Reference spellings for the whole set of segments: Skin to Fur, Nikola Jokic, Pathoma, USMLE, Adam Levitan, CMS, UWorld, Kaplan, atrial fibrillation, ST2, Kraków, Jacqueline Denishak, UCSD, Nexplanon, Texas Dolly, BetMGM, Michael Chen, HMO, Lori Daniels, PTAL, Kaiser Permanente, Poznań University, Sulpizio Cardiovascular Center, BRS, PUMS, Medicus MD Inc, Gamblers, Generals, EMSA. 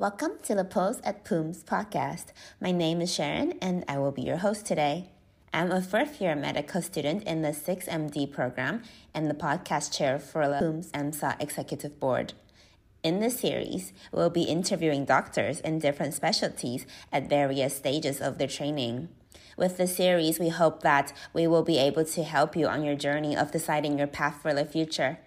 Welcome to the Pose at PUMS podcast. My name is Sharon, and I will be your host today. I'm a fourth-year medical student in the 6MD program and the podcast chair for the PUMS EMSA Executive Board. In this series, we'll be interviewing doctors in different specialties at various stages of their training. With the series, we hope that we will be able to help you on your journey of deciding your path for the future.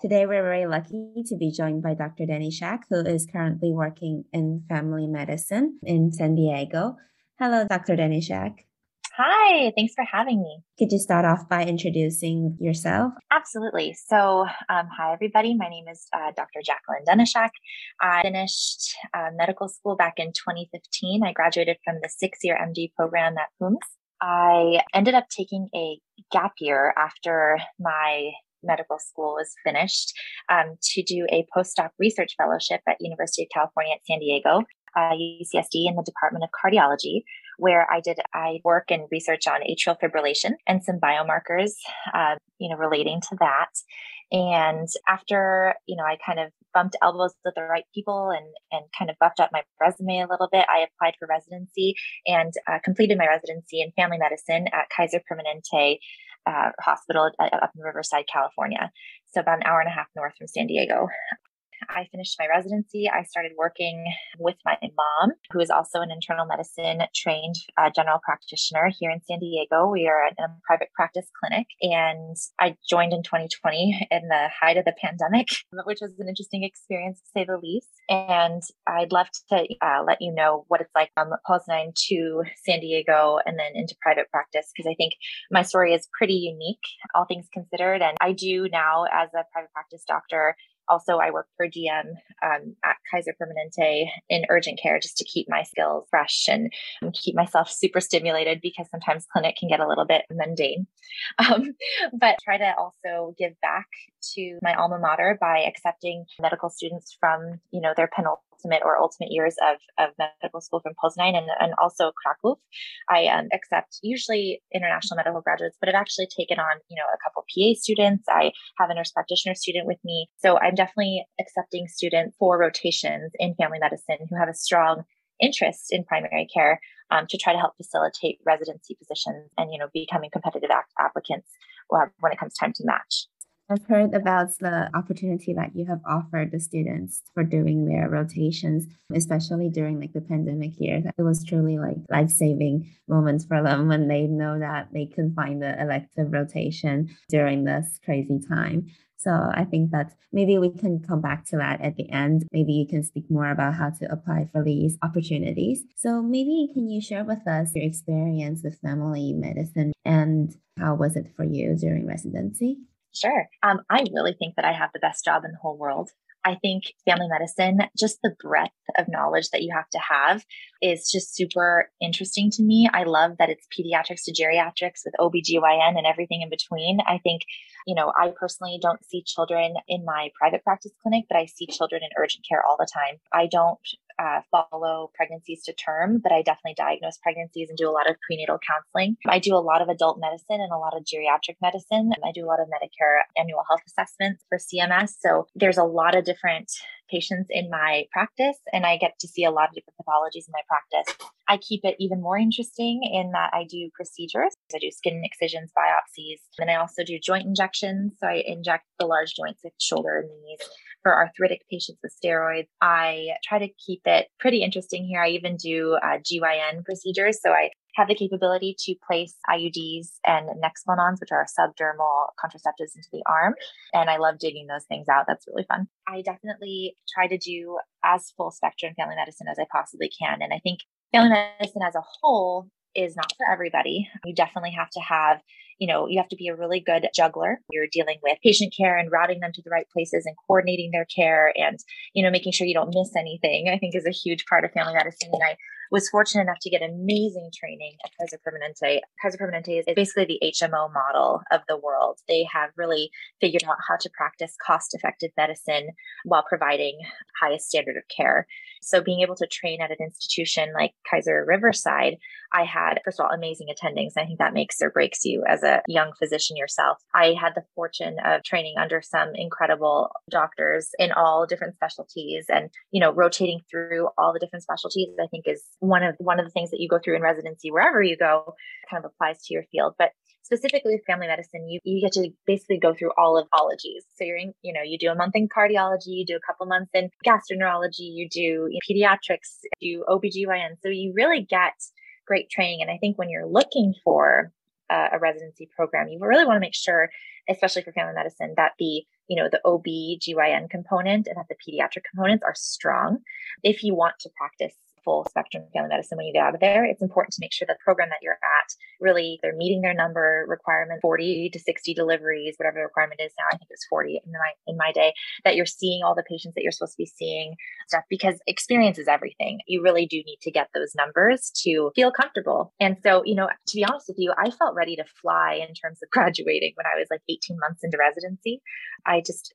Today, we're very lucky to be joined by Dr. Denishak, who is currently working in family medicine in San Diego. Hello, Dr. Denishak. Hi, thanks for having me. Could you start off by introducing yourself? Absolutely. So, hi, everybody. My name is Dr. Jacqueline Denishak. I finished medical school back in 2015. I graduated from the 6-year MD program at PUMS. I ended up taking a gap year after my medical school was finished to do a postdoc research fellowship at University of California at San Diego, UCSD, in the Department of Cardiology, where I work and research on atrial fibrillation and some biomarkers, relating to that. And after, I kind of bumped elbows with the right people and kind of buffed up my resume a little bit. I applied for residency and completed my residency in family medicine at Kaiser Permanente Hospital up in Riverside, California. So about an hour and a half north from San Diego. I finished my residency. I started working with my mom, who is also an internal medicine trained general practitioner here in San Diego. We are in a private practice clinic, and I joined in 2020 in the height of the pandemic, which was an interesting experience to say the least. And I'd love to let you know what it's like from Poznań to San Diego and then into private practice, because I think my story is pretty unique, all things considered. And I do now, as a private practice doctor, also, I work per diem at Kaiser Permanente in urgent care just to keep my skills fresh and keep myself super stimulated, because sometimes clinic can get a little bit mundane. But try to also give back to my alma mater by accepting medical students from their penultimate or ultimate years of medical school from Poznań and also Kraków. I accept usually international medical graduates, but I've actually taken on a couple PA students. I have a nurse practitioner student with me, so I'm definitely accepting students for rotations in family medicine who have a strong interest in primary care to try to help facilitate residency positions and becoming competitive applicants when it comes time to match. I've heard about the opportunity that you have offered the students for doing their rotations, especially during the pandemic year. It was truly life-saving moments for them when they know that they can find the elective rotation during this crazy time. So I think that maybe we can come back to that at the end. Maybe you can speak more about how to apply for these opportunities. So maybe can you share with us your experience with family medicine and how was it for you during residency? Sure. I really think that I have the best job in the whole world. I think family medicine, just the breadth of knowledge that you have to have is just super interesting to me. I love that it's pediatrics to geriatrics with OBGYN and everything in between. I think, I personally don't see children in my private practice clinic, but I see children in urgent care all the time. I don't follow pregnancies to term, but I definitely diagnose pregnancies and do a lot of prenatal counseling. I do a lot of adult medicine and a lot of geriatric medicine. I do a lot of Medicare annual health assessments for CMS. So there's a lot of different patients in my practice, and I get to see a lot of different pathologies in my practice. I keep it even more interesting in that I do procedures. I do skin excisions, biopsies, and I also do joint injections. So I inject the large joints with shoulder and knees. For arthritic patients with steroids, I try to keep it pretty interesting here. I even do GYN procedures. So I have the capability to place IUDs and Nexplanons, which are subdermal contraceptives, into the arm. And I love digging those things out. That's really fun. I definitely try to do as full spectrum family medicine as I possibly can. And I think family medicine as a whole is not for everybody. You definitely have to have, you have to be a really good juggler. You're dealing with patient care and routing them to the right places and coordinating their care and, making sure you don't miss anything, I think, is a huge part of family medicine. And was fortunate enough to get amazing training at Kaiser Permanente. Kaiser Permanente is basically the HMO model of the world. They have really figured out how to practice cost-effective medicine while providing highest standard of care. So being able to train at an institution like Kaiser Riverside, I had, first of all, amazing attendings. I think that makes or breaks you as a young physician yourself. I had the fortune of training under some incredible doctors in all different specialties, and, you know, rotating through all the different specialties, I think is one of the things that you go through in residency, wherever you go, kind of applies to your field. But specifically with family medicine, you get to basically go through all of ologies. So you're in, you know, you do a month in cardiology, you do a couple months in gastroenterology, you do pediatrics, you do OBGYN. So you really get great training. And I think when you're looking for a residency program, you really want to make sure, especially for family medicine, that the OBGYN component and that the pediatric components are strong. If you want to practice full spectrum family medicine when you get out of there, it's important to make sure that the program that you're at, really, they're meeting their number requirement, 40 to 60 deliveries, whatever the requirement is now. I think it's 40 in my day, that you're seeing all the patients that you're supposed to be seeing, stuff, because experience is everything. You really do need to get those numbers to feel comfortable. And so, you know, to be honest with you, I felt ready to fly in terms of graduating when I was like 18 months into residency.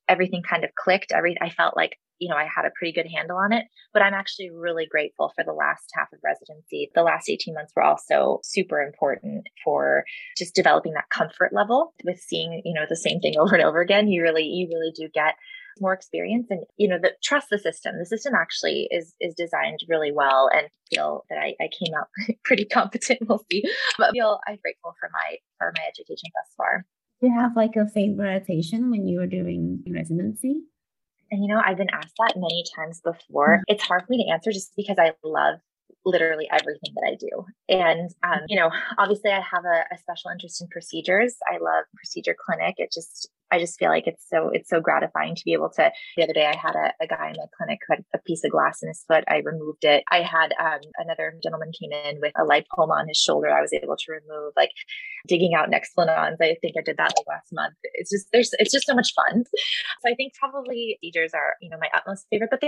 Everything kind of clicked. I felt like, you know, I had a pretty good handle on it, but I'm actually really grateful for the last half of residency. The last 18 months were also super important for just developing that comfort level with seeing, you know, the same thing over and over again. You really do get more experience, and, you know, trust the system. The system actually is designed really well, and feel that I came out pretty competent. We'll see, but I'm grateful for my education thus far. Do you have like a favoriteization when you were doing residency? And, you know, I've been asked that many times before. It's hard for me to answer just because I love literally everything that I do. And, you know, obviously I have a special interest in procedures. I love procedure clinic. I just feel like it's so gratifying to be able to. The other day I had a guy in my clinic who had a piece of glass in his foot. I removed it. I had another gentleman came in with a lipoma on his shoulder. I was able to remove, like, digging out nexplanons. I think I did that like last month. It's just so much fun. So I think probably procedures are, you know, my utmost favorite, but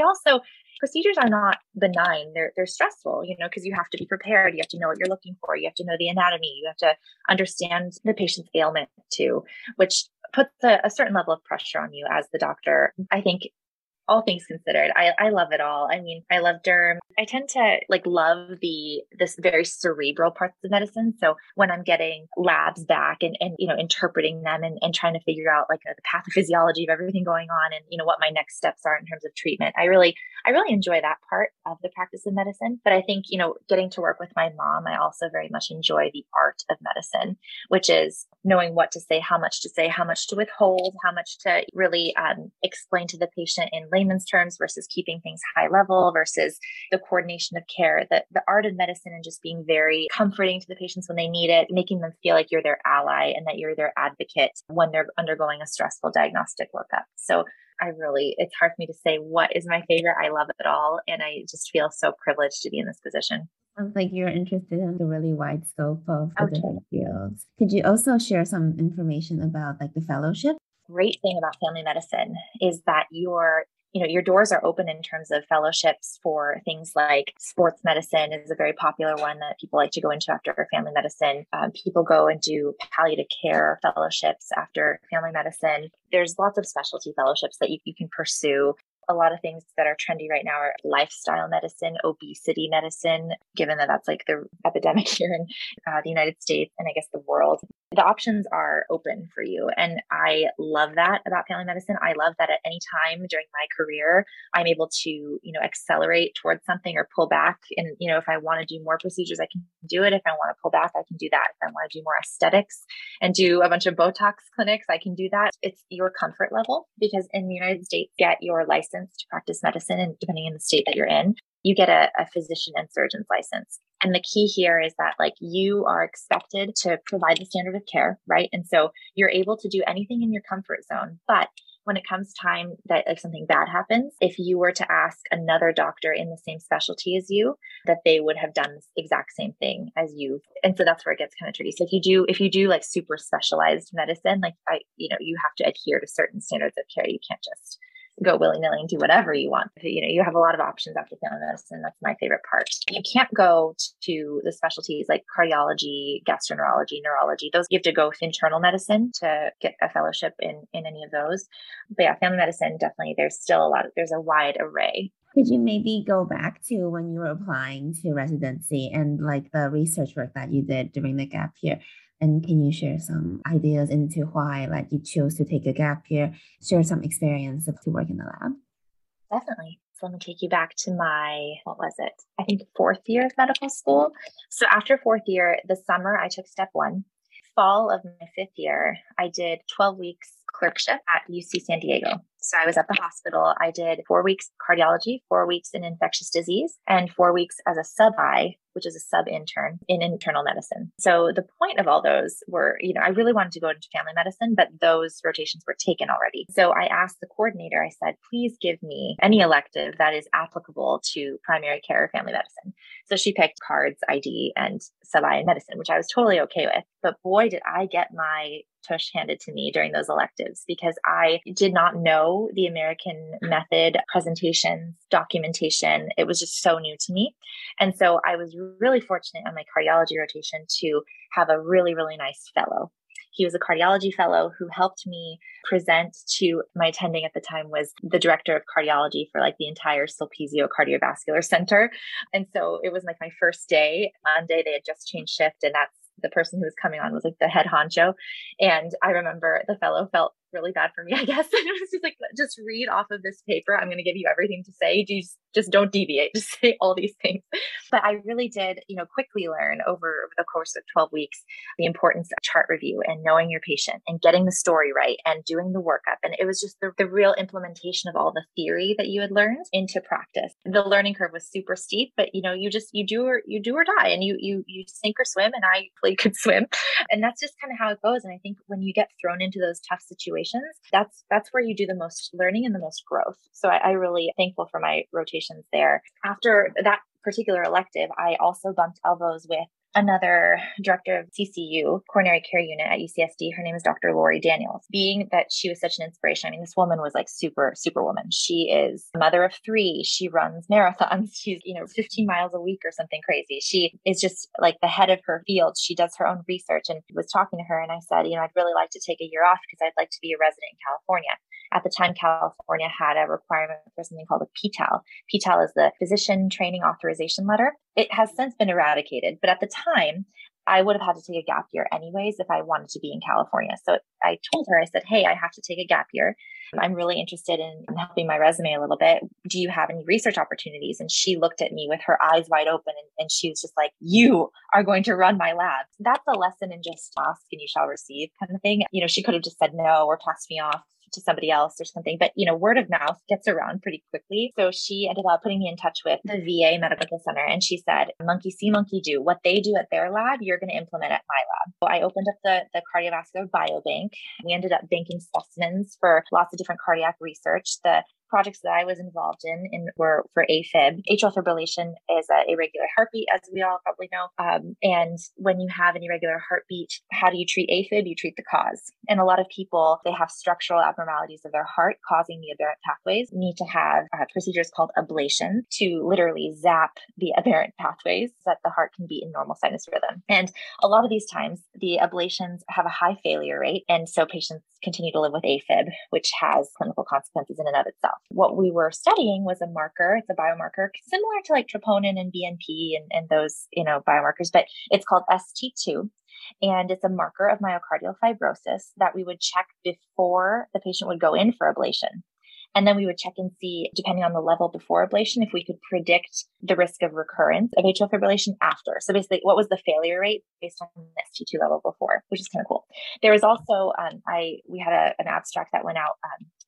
procedures are not benign. They're stressful, you know, because you have to be prepared. You have to know what you're looking for. You have to know the anatomy. You have to understand the patient's ailment too, which puts a certain level of pressure on you as the doctor. I think all things considered, I love it all. I mean, I love derm. I tend to love this very cerebral parts of medicine. So when I'm getting labs back and you know, interpreting them and trying to figure out the pathophysiology of everything going on, and, you know, what my next steps are in terms of treatment, I really enjoy that part of the practice of medicine. But I think, you know, getting to work with my mom, I also very much enjoy the art of medicine, which is knowing what to say, how much to withhold, how much to really explain to the patient in layman's terms versus keeping things high level, versus the coordination of care, the art of medicine, and just being very comforting to the patients when they need it, making them feel like you're their ally and that you're their advocate when they're undergoing a stressful diagnostic workup. So it's hard for me to say what is my favorite. I love it all. And I just feel so privileged to be in this position. Sounds like you're interested in the really wide scope of the different fields. Could you also share some information about the fellowship? Great thing about family medicine is that your doors are open in terms of fellowships for things like sports medicine is a very popular one that people like to go into after family medicine. People go and do palliative care fellowships after family medicine. There's lots of specialty fellowships that you can pursue. A lot of things that are trendy right now are lifestyle medicine, obesity medicine, given that that's the epidemic here in the United States and I guess the world. The options are open for you. And I love that about family medicine. I love that at any time during my career, I'm able to, you know, accelerate towards something or pull back. And, you know, if I want to do more procedures, I can do it. If I want to pull back, I can do that. If I want to do more aesthetics and do a bunch of Botox clinics, I can do that. It's your comfort level, because in the United States, get your license to practice medicine. And depending on the state that you're in, you get a physician and surgeon's license. And the key here is that you are expected to provide the standard of care, right? And so you're able to do anything in your comfort zone. But when it comes time that if something bad happens, if you were to ask another doctor in the same specialty as you, that they would have done the exact same thing as you. And so that's where it gets kind of tricky. So if you do super specialized medicine, you have to adhere to certain standards of care. You can't just go willy-nilly and do whatever you want. You know, you have a lot of options after family medicine. That's my favorite part. You can't go to the specialties like cardiology, gastroenterology, neurology. Those you have to go with internal medicine to get a fellowship in any of those. But yeah, family medicine, definitely, there's still there's a wide array. Could you maybe go back to when you were applying to residency and like the research work that you did during the gap year? And can you share some ideas into why like you chose to take a gap year, share some experience to work in the lab? Definitely. So let me take you back to my, I think fourth year of medical school. So after fourth year, the summer, I took step one. Fall of my fifth year, I did 12 weeks clerkship at UC San Diego. So I was at the hospital. I did 4 weeks cardiology, 4 weeks in infectious disease, and 4 weeks as a sub-I, which is a sub-intern in internal medicine. So the point of all those were, you know, I really wanted to go into family medicine, but those rotations were taken already. So I asked the coordinator, I said, please give me any elective that is applicable to primary care or family medicine. So she picked cards, ID, and sub-I in medicine, which I was totally okay with. But boy, did I get my tush handed to me during those electives because I did not know the American method, presentations, documentation. It was just so new to me. And so I was really fortunate on my cardiology rotation to have a really, really nice fellow. He was a cardiology fellow who helped me present to my attending at the time was the director of cardiology for like the entire Sulpizio Cardiovascular Center. And so it was like my first day. Monday, they had just changed shift and that's the person who was coming on was like the head honcho. And I remember the fellow felt really bad for me, I guess. And it was just like, just read off of this paper. I'm going to give you everything to say. Just don't deviate. Just say all these things. But I really did, you know, quickly learn over the course of 12 weeks, the importance of chart review and knowing your patient and getting the story right and doing the workup. And it was just the real implementation of all the theory that you had learned into practice. The learning curve was super steep, but you know, you do or die and you sink or swim. And I could swim. And that's just kind of how it goes. And I think when you get thrown into those tough situations, that's where you do the most learning and the most growth. So I really thankful for my rotations there. After that particular elective, I also bumped elbows with another director of CCU, coronary care unit at UCSD. Her name is Dr. Lori Daniels. Being that she was such an inspiration, I mean, this woman was like superwoman. She is a mother of three. She runs marathons. She's, you know, 15 miles a week or something crazy. She is just like the head of her field. She does her own research and was talking to her. And I said, you know, I'd really like to take a year off because I'd like to be a resident in California. At the time, California had a requirement for something called a PTAL. PTAL is the Physician Training Authorization Letter. It has since been eradicated, but at the time, I would have had to take a gap year anyways if I wanted to be in California. So I told her, I said, hey, I have to take a gap year. I'm really interested in helping my resume a little bit. Do you have any research opportunities? And she looked at me with her eyes wide open and she was just like, you are going to run my lab. That's a lesson in just ask and you shall receive kind of thing. You know, she could have just said no or passed me off to somebody else or something, but you know, word of mouth gets around pretty quickly. So she ended up putting me in touch with the VA Medical Center. And she said, monkey see, monkey do. What they do at their lab, you're going to implement at my lab. So I opened up the cardiovascular biobank. We ended up banking specimens for lots of different cardiac research. The projects that I was involved in were for AFib. Atrial fibrillation is an irregular heartbeat, as we all probably know. And when you have an irregular heartbeat, how do you treat AFib? You treat the cause. And a lot of people, they have structural abnormalities of their heart causing the aberrant pathways, need to have procedures called ablation to literally zap the aberrant pathways so that the heart can beat in normal sinus rhythm. And a lot of these times, the ablations have a high failure rate. And so patients continue to live with AFib, which has clinical consequences in and of itself. What we were studying was a marker. It's a biomarker similar to like troponin and BNP and those, you know, biomarkers, but it's called ST2. And it's a marker of myocardial fibrosis that we would check before the patient would go in for ablation. And then we would check and see, depending on the level before ablation, if we could predict the risk of recurrence of atrial fibrillation after. So basically, what was the failure rate based on the ST2 level before, which is kind of cool. There was also, we had an abstract that went out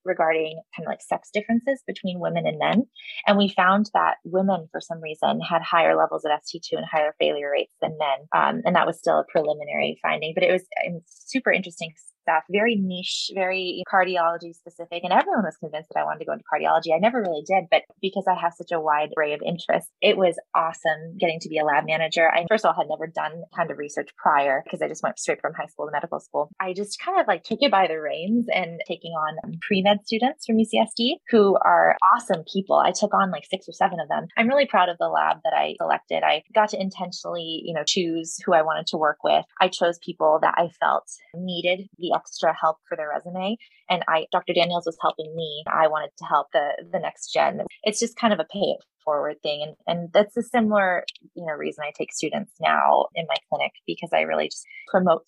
regarding kind of like sex differences between women and men. And we found that women, for some reason, had higher levels of ST2 and higher failure rates than men. And that was still a preliminary finding, but it was super interesting stuff, very niche, very cardiology specific. And everyone was convinced that I wanted to go into cardiology. I never really did, but because I have such a wide array of interests, it was awesome getting to be a lab manager. I first of all had never done kind of research prior because I just went straight from high school to medical school. I just kind of like took it by the reins and taking on pre-med students from UCSD who are awesome people. I took on like 6 or 7 of them. I'm really proud of the lab that I selected. I got to intentionally, choose who I wanted to work with. I chose people that I felt needed the extra help for their resume. And Dr. Daniels was helping me. I wanted to help the next gen. It's just kind of a pay it forward thing. And that's a similar, reason I take students now in my clinic, because I really just promote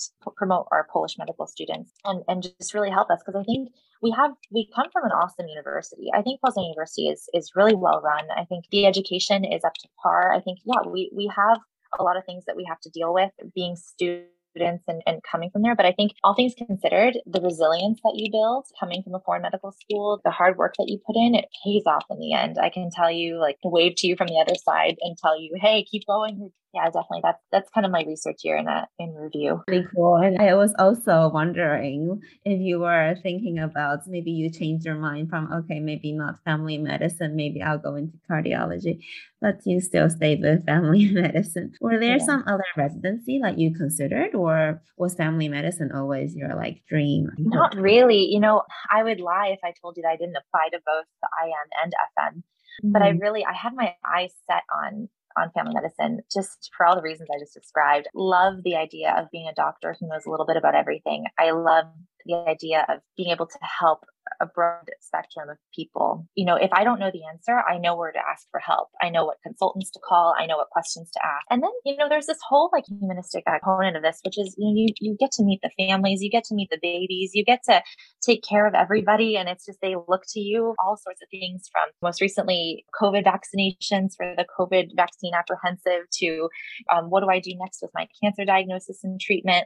our Polish medical students and just really help us. Because I think we come from an awesome university. I think Poznań University is really well run. I think the education is up to par. I think, we have a lot of things that we have to deal with being students and coming from there. But I think all things considered, the resilience that you build coming from a foreign medical school, the hard work that you put in, it pays off in the end. I can tell you, wave to you from the other side and tell you, hey, keep going. Yeah, definitely. That's kind of my research year in review. Pretty cool. And I was also wondering if you were thinking about maybe you changed your mind from, okay, maybe not family medicine, maybe I'll go into cardiology, but you still stayed with family medicine. Were there some other residency that you considered, or was family medicine always your dream? Not really. I would lie if I told you that I didn't apply to both the IM and FM, but I had my eyes set on family medicine, just for all the reasons I just described. Love the idea of being a doctor who knows a little bit about everything. I love the idea of being able to help a broad spectrum of people. If I don't know the answer, I know where to ask for help. I know what consultants to call. I know what questions to ask. And then, there's this whole humanistic component of this, which is, you get to meet the families, you get to meet the babies, you get to take care of everybody. And it's just, they look to you, all sorts of things, from most recently COVID vaccinations for the COVID vaccine apprehensive to what do I do next with my cancer diagnosis and treatment?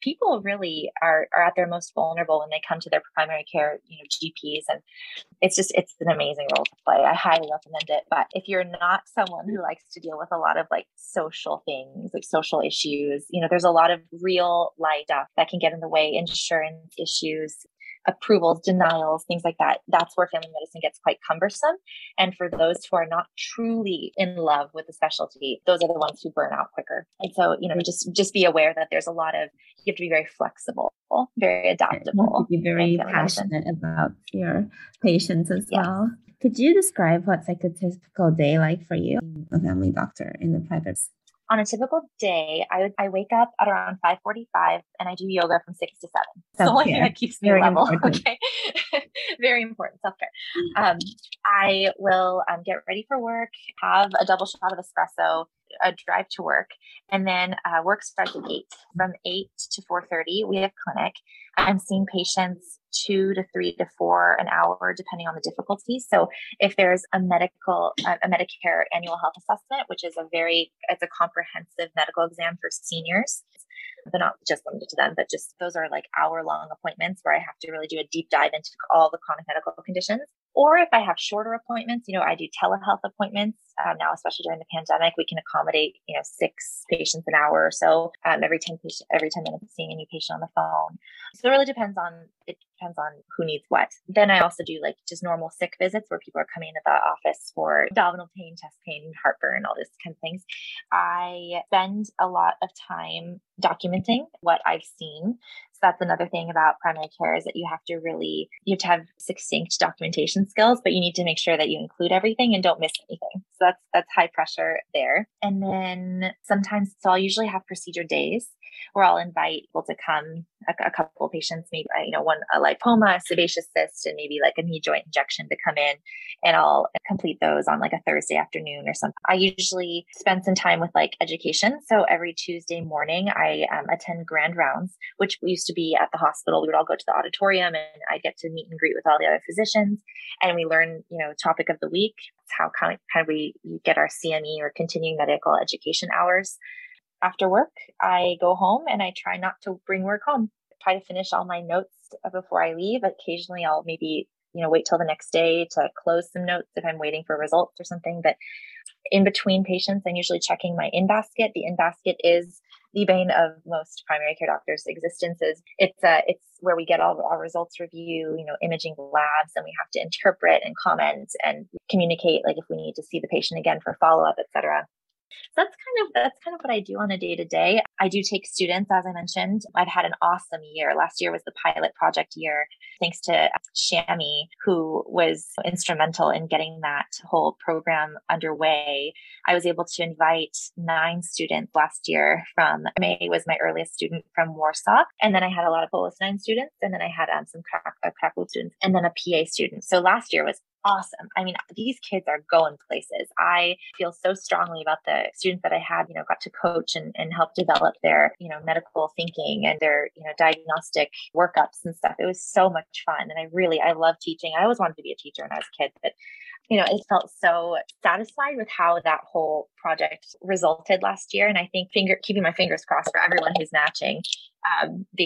People really are at their most vulnerable when they come to their primary care, GPs. And it's an amazing role to play. I highly recommend it. But if you're not someone who likes to deal with a lot of social things, social issues, there's a lot of real life stuff that can get in the way, insurance issues, approvals, denials, things like that. That's where family medicine gets quite cumbersome. And for those who are not truly in love with the specialty, those are the ones who burn out quicker. And so, just be aware that there's a lot of, you have to be very flexible, very adaptable. You have to be very passionate about your patients as well. Could you describe what's a typical day like for you, a family doctor in the private? On a typical day, I wake up at around 5:45 and I do yoga from 6 to 7. That's the only thing that keeps me level. Important. Okay. Very important. Self-care. I will get ready for work, have a double shot of espresso, a drive to work, and then work starts at 8. From 8 to 4:30, we have clinic. I'm seeing patients 2 to 3 to 4 an hour, depending on the difficulty. So if there's a Medicare annual health assessment, which is it's a comprehensive medical exam for seniors. But not just limited to them, but just those are hour-long appointments where I have to really do a deep dive into all the chronic medical conditions. Or if I have shorter appointments, I do telehealth appointments. Now, especially during the pandemic, we can accommodate, 6 patients an hour or so. Every 10 minutes, seeing a new patient on the phone. So it really depends on who needs what. Then I also do just normal sick visits where people are coming into the office for abdominal pain, chest pain, heartburn, all this kind of things. I spend a lot of time documenting what I've seen. So that's another thing about primary care, is that you have to have succinct documentation skills, but you need to make sure that you include everything and don't miss anything. So that's high pressure there. And then I'll usually have procedure days where I'll invite people to come, a couple of patients, maybe, one, a lipoma, a sebaceous cyst, and maybe a knee joint injection to come in, and I'll complete those on a Thursday afternoon or something. I usually spend some time with education. So every Tuesday morning, I attend grand rounds, which we used to be at the hospital. We would all go to the auditorium and I get to meet and greet with all the other physicians, and we learn, topic of the week. It's how kind of we get our CME, or continuing medical education hours. After work, I go home and I try not to bring work home. I try to finish all my notes before I leave. Occasionally, I'll maybe, wait till the next day to close some notes if I'm waiting for results or something. But in between patients, I'm usually checking my in basket. The in basket is the bane of most primary care doctors' existences. It's where we get all our results review, imaging labs, and we have to interpret and comment and communicate, like if we need to see the patient again for follow-up, et cetera. So that's kind of what I do on a day-to-day. I do take students, as I mentioned. I've had an awesome year. Last year was the pilot project year, thanks to Shami, who was instrumental in getting that whole program underway. I was able to invite 9 students last year from, May was my earliest student from Warsaw. And then I had a lot of Poznań students. And then I had some Krakow students and then a PA student. So last year was awesome. I mean, these kids are going places. I feel so strongly about the students that I had, got to coach and help develop their, medical thinking and their, diagnostic workups and stuff. It was so much fun. And I love teaching. I always wanted to be a teacher when I was a kid, but it felt so satisfied with how that whole project resulted last year. And I think keeping my fingers crossed for everyone who's matching.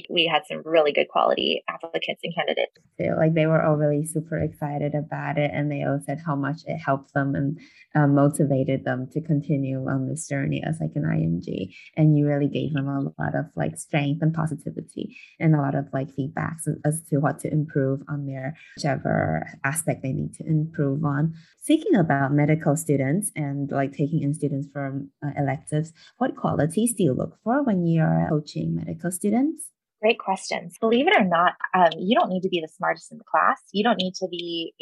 We had some really good quality applicants and candidates. I feel like they were all really super excited about it, and they all said how much it helped them and motivated them to continue on this journey as like an IMG. And you really gave them a lot of like strength and positivity, and a lot of like feedbacks as to what to improve on their whichever aspect they need to improve on. Speaking about medical students and like taking in students from electives, what qualities do you look for when you're coaching medical students? Great questions. Believe it or not, you don't need to be the smartest in the class. You don't need to be,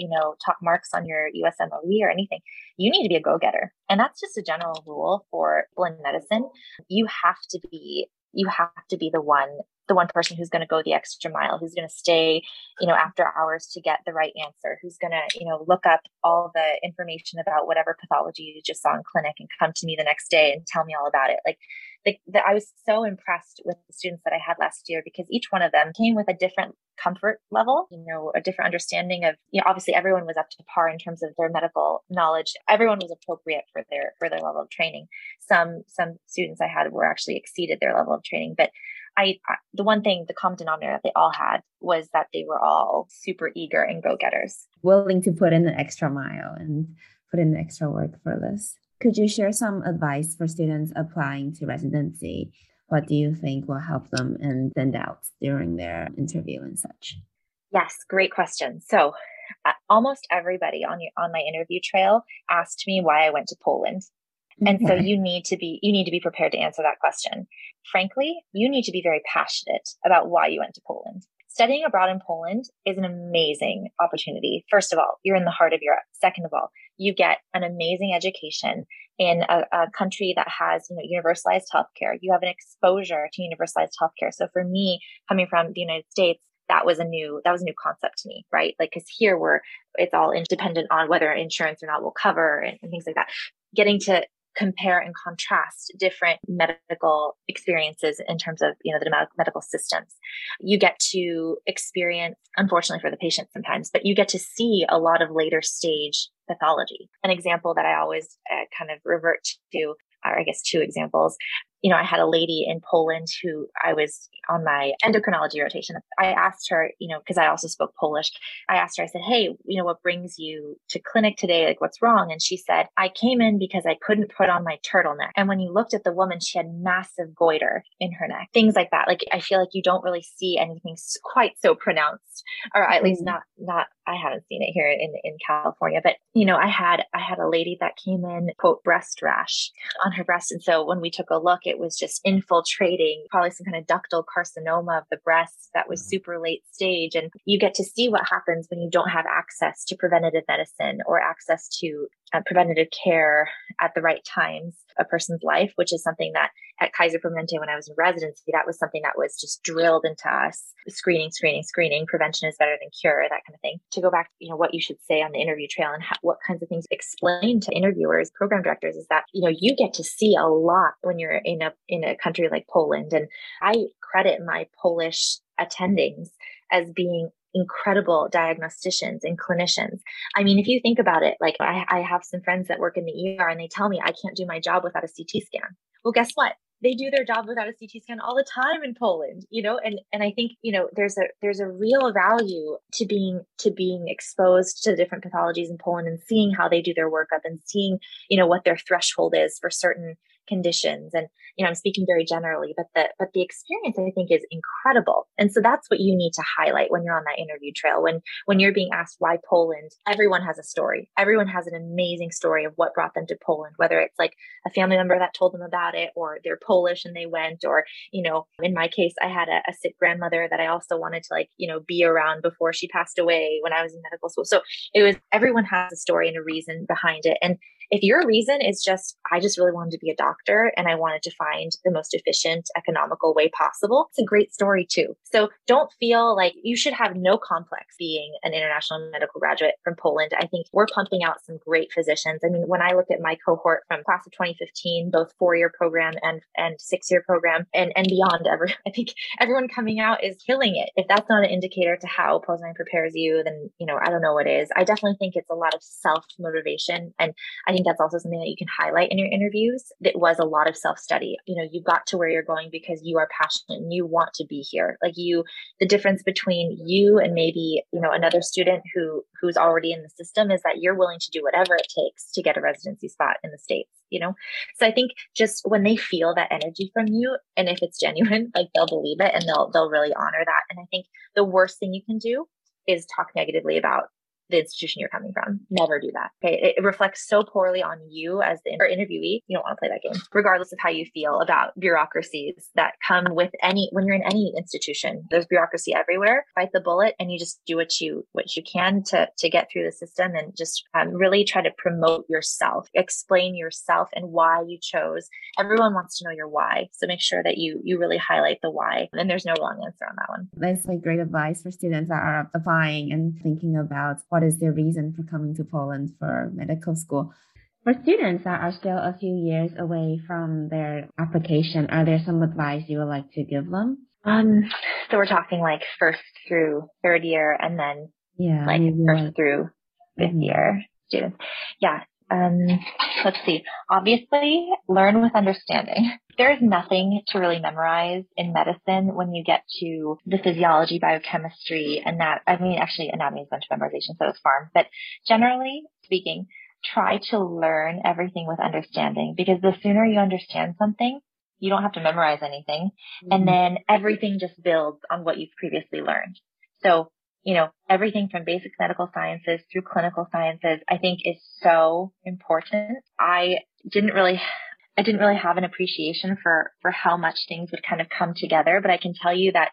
top marks on your USMLE or anything. You need to be a go-getter. And that's just a general rule for blend medicine. You have to be the one person who's going to go the extra mile, who's going to stay, after hours to get the right answer, who's going to, look up all the information about whatever pathology you just saw in clinic and come to me the next day and tell me all about it. Like, I was so impressed with the students that I had last year, because each one of them came with a different comfort level, a different understanding of, obviously everyone was up to par in terms of their medical knowledge. Everyone was appropriate for their level of training. Some students I had were actually exceeded their level of training, but the one thing, the common denominator that they all had was that they were all super eager and go-getters. Willing to put in an extra mile and put in the extra work for this. Could you share some advice for students applying to residency? What do you think will help them and stand out during their interview and such? Yes, great question. So almost everybody on my interview trail asked me why I went to Poland. And okay. So you need to be prepared to answer that question. Frankly, you need to be very passionate about why you went to Poland. Studying abroad in Poland is an amazing opportunity. First of all, you're in the heart of Europe. Second of all, you get an amazing education in a country that has, universalized healthcare. You have an exposure to universalized healthcare. So for me, coming from the United States, that was a new concept to me, right? Like, because here it's all independent on whether insurance or not will cover and things like that. Getting to compare and contrast different medical experiences in terms of, the medical systems. You get to experience, unfortunately for the patient sometimes, but you get to see a lot of later stage pathology. An example that I always kind of revert to, or I guess two examples. I had a lady in Poland who I was on my endocrinology rotation. I asked her, because I also spoke Polish. I asked her, I said, hey, what brings you to clinic today? Like, what's wrong? And she said, I came in because I couldn't put on my turtleneck. And when you looked at the woman, she had massive goiter in her neck, things like that. Like, I feel like you don't really see anything quite so pronounced, or at least not, I haven't seen it here in California, but I had a lady that came in, quote, breast rash on her breast. And so when we took a look, it was just infiltrating, probably some kind of ductal carcinoma of the breast that was super late stage. And you get to see what happens when you don't have access to preventative medicine or access to preventative care at the right times of a person's life, which is something that at Kaiser Permanente, when I was in residency, that was something that was just drilled into us. Screening, prevention is better than cure, that kind of thing. To go back to what you should say on the interview trail and what kinds of things explain to interviewers, program directors, is that, you get to see a lot when you're in a country like Poland. And I credit my Polish attendings as being incredible diagnosticians and clinicians. I mean, if you think about it, like I have some friends that work in the ER and they tell me I can't do my job without a CT scan. Well, guess what? They do their job without a CT scan all the time in Poland, and I think, there's a real value to being exposed to the different pathologies in Poland and seeing how they do their workup and seeing, what their threshold is for certain conditions. And, you know, I'm speaking very generally, but the experience I think is incredible. And so that's what you need to highlight when you're on that interview trail. When you're being asked why Poland, everyone has a story. Everyone has an amazing story of what brought them to Poland, whether it's like a family member that told them about it, or they're Polish and they went, or, you know, in my case, I had a sick grandmother that I also wanted to, like, you know, be around before she passed away when I was in medical school. So it was, everyone has a story and a reason behind it. And if your reason is just, I just really wanted to be a doctor and I wanted to find the most efficient, economical way possible, it's a great story too. So don't feel like you should have no complex being an international medical graduate from Poland. I think we're pumping out some great physicians. I mean, when I look at my cohort from class of 2015, both 4-year program and 6-year program and beyond, I think everyone coming out is killing it. If that's not an indicator to how Poznań prepares you, then, you know, I don't know what is. I definitely think it's a lot of self-motivation. And I think that's also something that you can highlight in your interviews. That was a lot of self-study. You know, you got to where you're going because you are passionate and you want to be here. Like you, the difference between you and maybe, you know, another student who's already in the system is that you're willing to do whatever it takes to get a residency spot in the States, you know? So I think just when they feel that energy from you, and if it's genuine, like they'll believe it and they'll really honor that. And I think the worst thing you can do is talk negatively about the institution you're coming from. Never do that. Okay. It reflects so poorly on you as the interviewee. You don't want to play that game, regardless of how you feel about bureaucracies that come with when you're in any institution. There's bureaucracy everywhere. Bite the bullet, and you just do what you can to get through the system, and just really try to promote yourself, explain yourself and why you chose. Everyone wants to know your why. So make sure that you really highlight the why, and there's no wrong answer on that one. That's like great advice for students that are applying and thinking about what is their reason for coming to Poland for medical school. For students that are still a few years away from their application, are there some advice you would like to give them? So we're talking like first through third year, and then first through fifth year students. Yeah. Let's see. Obviously, learn with understanding. There is nothing to really memorize in medicine when you get to the physiology, biochemistry, and that. I mean, actually, anatomy is a bunch of memorization, so it's farm. But generally speaking, try to learn everything with understanding, because the sooner you understand something, you don't have to memorize anything. Mm-hmm. And then everything just builds on what you've previously learned. So, you know, everything from basic medical sciences through clinical sciences, I think, is so important. I didn't really have an appreciation for how much things would kind of come together, but I can tell you that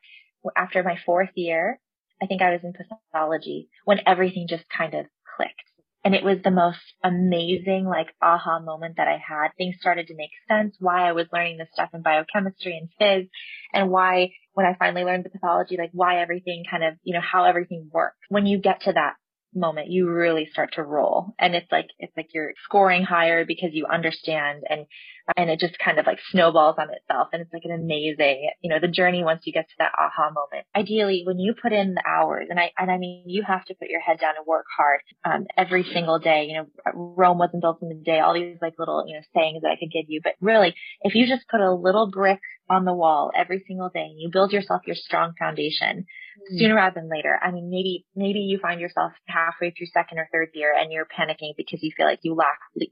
after my fourth year, I think I was in pathology, when everything just kind of clicked. And it was the most amazing, like, aha moment that I had. Things started to make sense, why I was learning this stuff in biochemistry and phys, and why, when I finally learned the pathology, like why everything kind of, you know, how everything worked. When you get to that moment, you really start to roll. And it's like you're scoring higher because you understand, and it just kind of like snowballs on itself. And it's like an amazing, you know, the journey once you get to that aha moment. Ideally, when you put in the hours, and I mean, you have to put your head down and work hard every single day. You know, Rome wasn't built in a day, all these like little, you know, sayings that I could give you. But really, if you just put a little brick on the wall every single day and you build yourself your strong foundation, sooner rather than later. I mean, maybe you find yourself halfway through second or third year and you're panicking because you feel like you lack the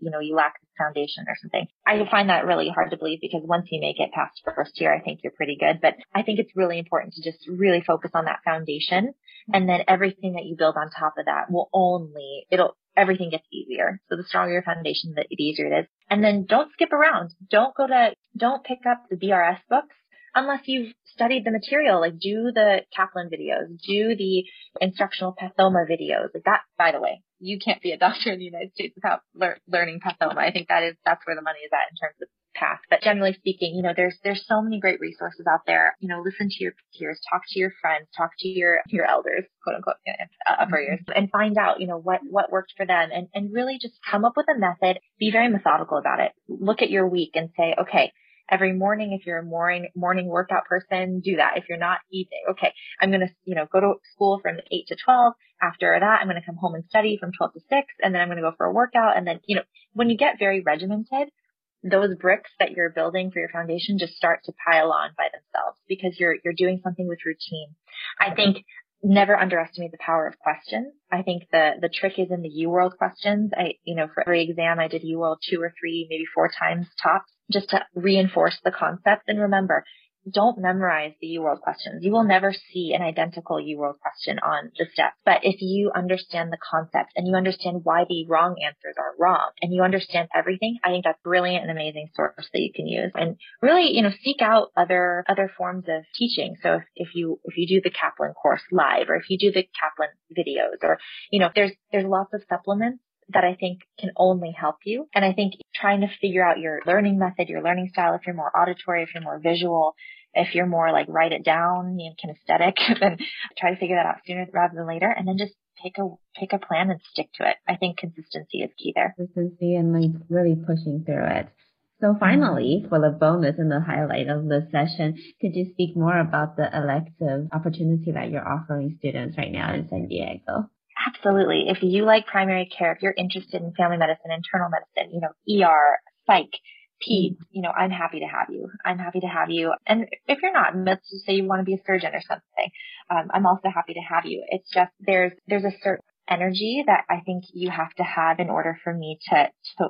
foundation or something. I find that really hard to believe, because once you make it past first year, I think you're pretty good. But I think it's really important to just really focus on that foundation. And then everything that you build on top of that everything gets easier. So the stronger your foundation, the easier it is. And then don't skip around. Don't pick up the BRS books unless you've studied the material. Like, do the Kaplan videos, do the instructional pathoma videos. Like that, by the way, you can't be a doctor in the United States without learning pathoma. I think that's where the money is at in terms of path. But generally speaking, you know, there's so many great resources out there. You know, listen to your peers, talk to your friends, talk to your elders, quote unquote, upper years, and find out, you know, what worked for them, and really just come up with a method. Be very methodical about it. Look at your week and say, okay, every morning, if you're a morning workout person, do that. If you're not, evening. Okay, I'm going to, you know, go to school from 8 to 12. After that, I'm going to come home and study from 12 to 6, and then I'm going to go for a workout. And then, you know, when you get very regimented, those bricks that you're building for your foundation just start to pile on by themselves, because you're doing something with routine. I think never underestimate the power of questions. I think the trick is in the UWorld questions. For every exam, I did UWorld 2 or 3, maybe 4 times tops, just to reinforce the concept. And remember, don't memorize the UWorld questions. You will never see an identical UWorld question on the steps. But if you understand the concept and you understand why the wrong answers are wrong and you understand everything, I think that's brilliant and amazing source that you can use. And really, seek out other forms of teaching. So if you do the Kaplan course live, or if you do the Kaplan videos, or, there's lots of supplements that I think can only help you. And I think trying to figure out your learning method, your learning style, if you're more auditory, if you're more visual, if you're more like write it down, kinesthetic, then try to figure that out sooner rather than later. And then just pick a plan and stick to it. I think consistency is key there. Consistency and like really pushing through it. So finally, for the bonus and the highlight of the session, could you speak more about the elective opportunity that you're offering students right now in San Diego? Absolutely. If you like primary care, if you're interested in family medicine, internal medicine, ER, psych, peds, I'm happy to have you. And if you're not, let's just say you want to be a surgeon or something, I'm also happy to have you. It's just there's a certain energy that I think you have to have in order for me to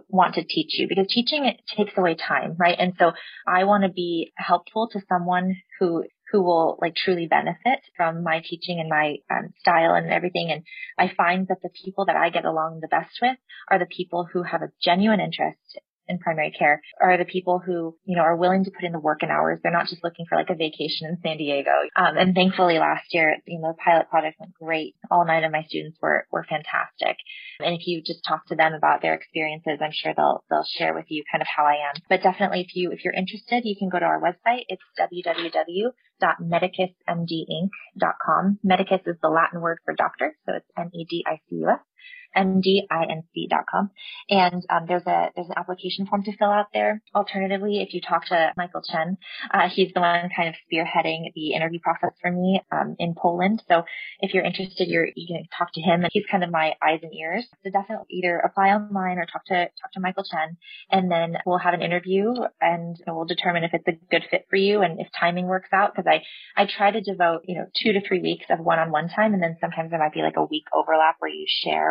want to teach you, because teaching, it takes away time, right? And so I want to be helpful to someone who will truly benefit from my teaching and my style and everything. And I find that the people that I get along the best with are the people who have a genuine interest in primary care, are the people who, are willing to put in the work and hours. They're not just looking for a vacation in San Diego. And thankfully last year, the pilot project went great. All 9 of my students were fantastic. And if you just talk to them about their experiences, I'm sure they'll share with you kind of how I am. But definitely if you're interested, you can go to our website. It's www.medicusmdinc.com. Medicus is the Latin word for doctor. So it's MEDICUS. MDINC.com. And there's an application form to fill out there. Alternatively, if you talk to Michael Chen, he's the one kind of spearheading the interview process for me in Poland. So if you're interested, you can talk to him, and he's kind of my eyes and ears. So definitely either apply online or talk to Michael Chen, and then we'll have an interview and we'll determine if it's a good fit for you and if timing works out, because I try to devote 2 to 3 weeks of one-on-one time, and then sometimes there might be a week overlap where you share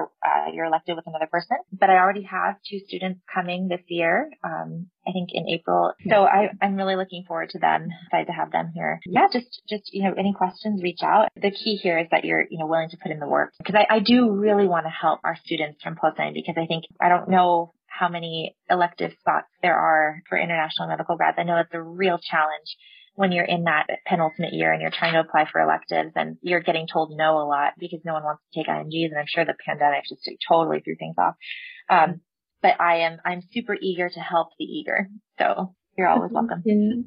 you're elected with another person. But I already have 2 students coming this year, I think in April. So I'm really looking forward to them, excited to have them here. Yeah, just any questions, reach out. The key here is that you're willing to put in the work, because I do really want to help our students from Poznań, because I think, I don't know how many elective spots there are for international medical grads. I know it's a real challenge when you're in that penultimate year and you're trying to apply for electives and you're getting told no a lot because no one wants to take IMGs. And I'm sure the pandemic just totally threw things off. But I'm super eager to help the eager. So you're always welcome.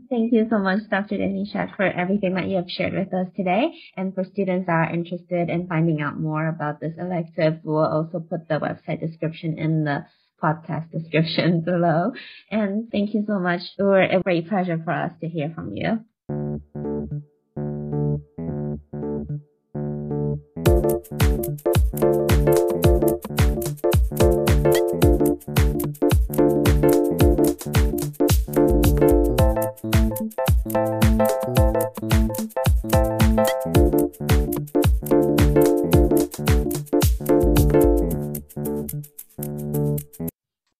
Thank you so much, Dr. Denishak, for everything that you have shared with us today. And for students that are interested in finding out more about this elective, we'll also put the website description in the podcast description below. And thank you so much. It was a great pleasure for us to hear from you.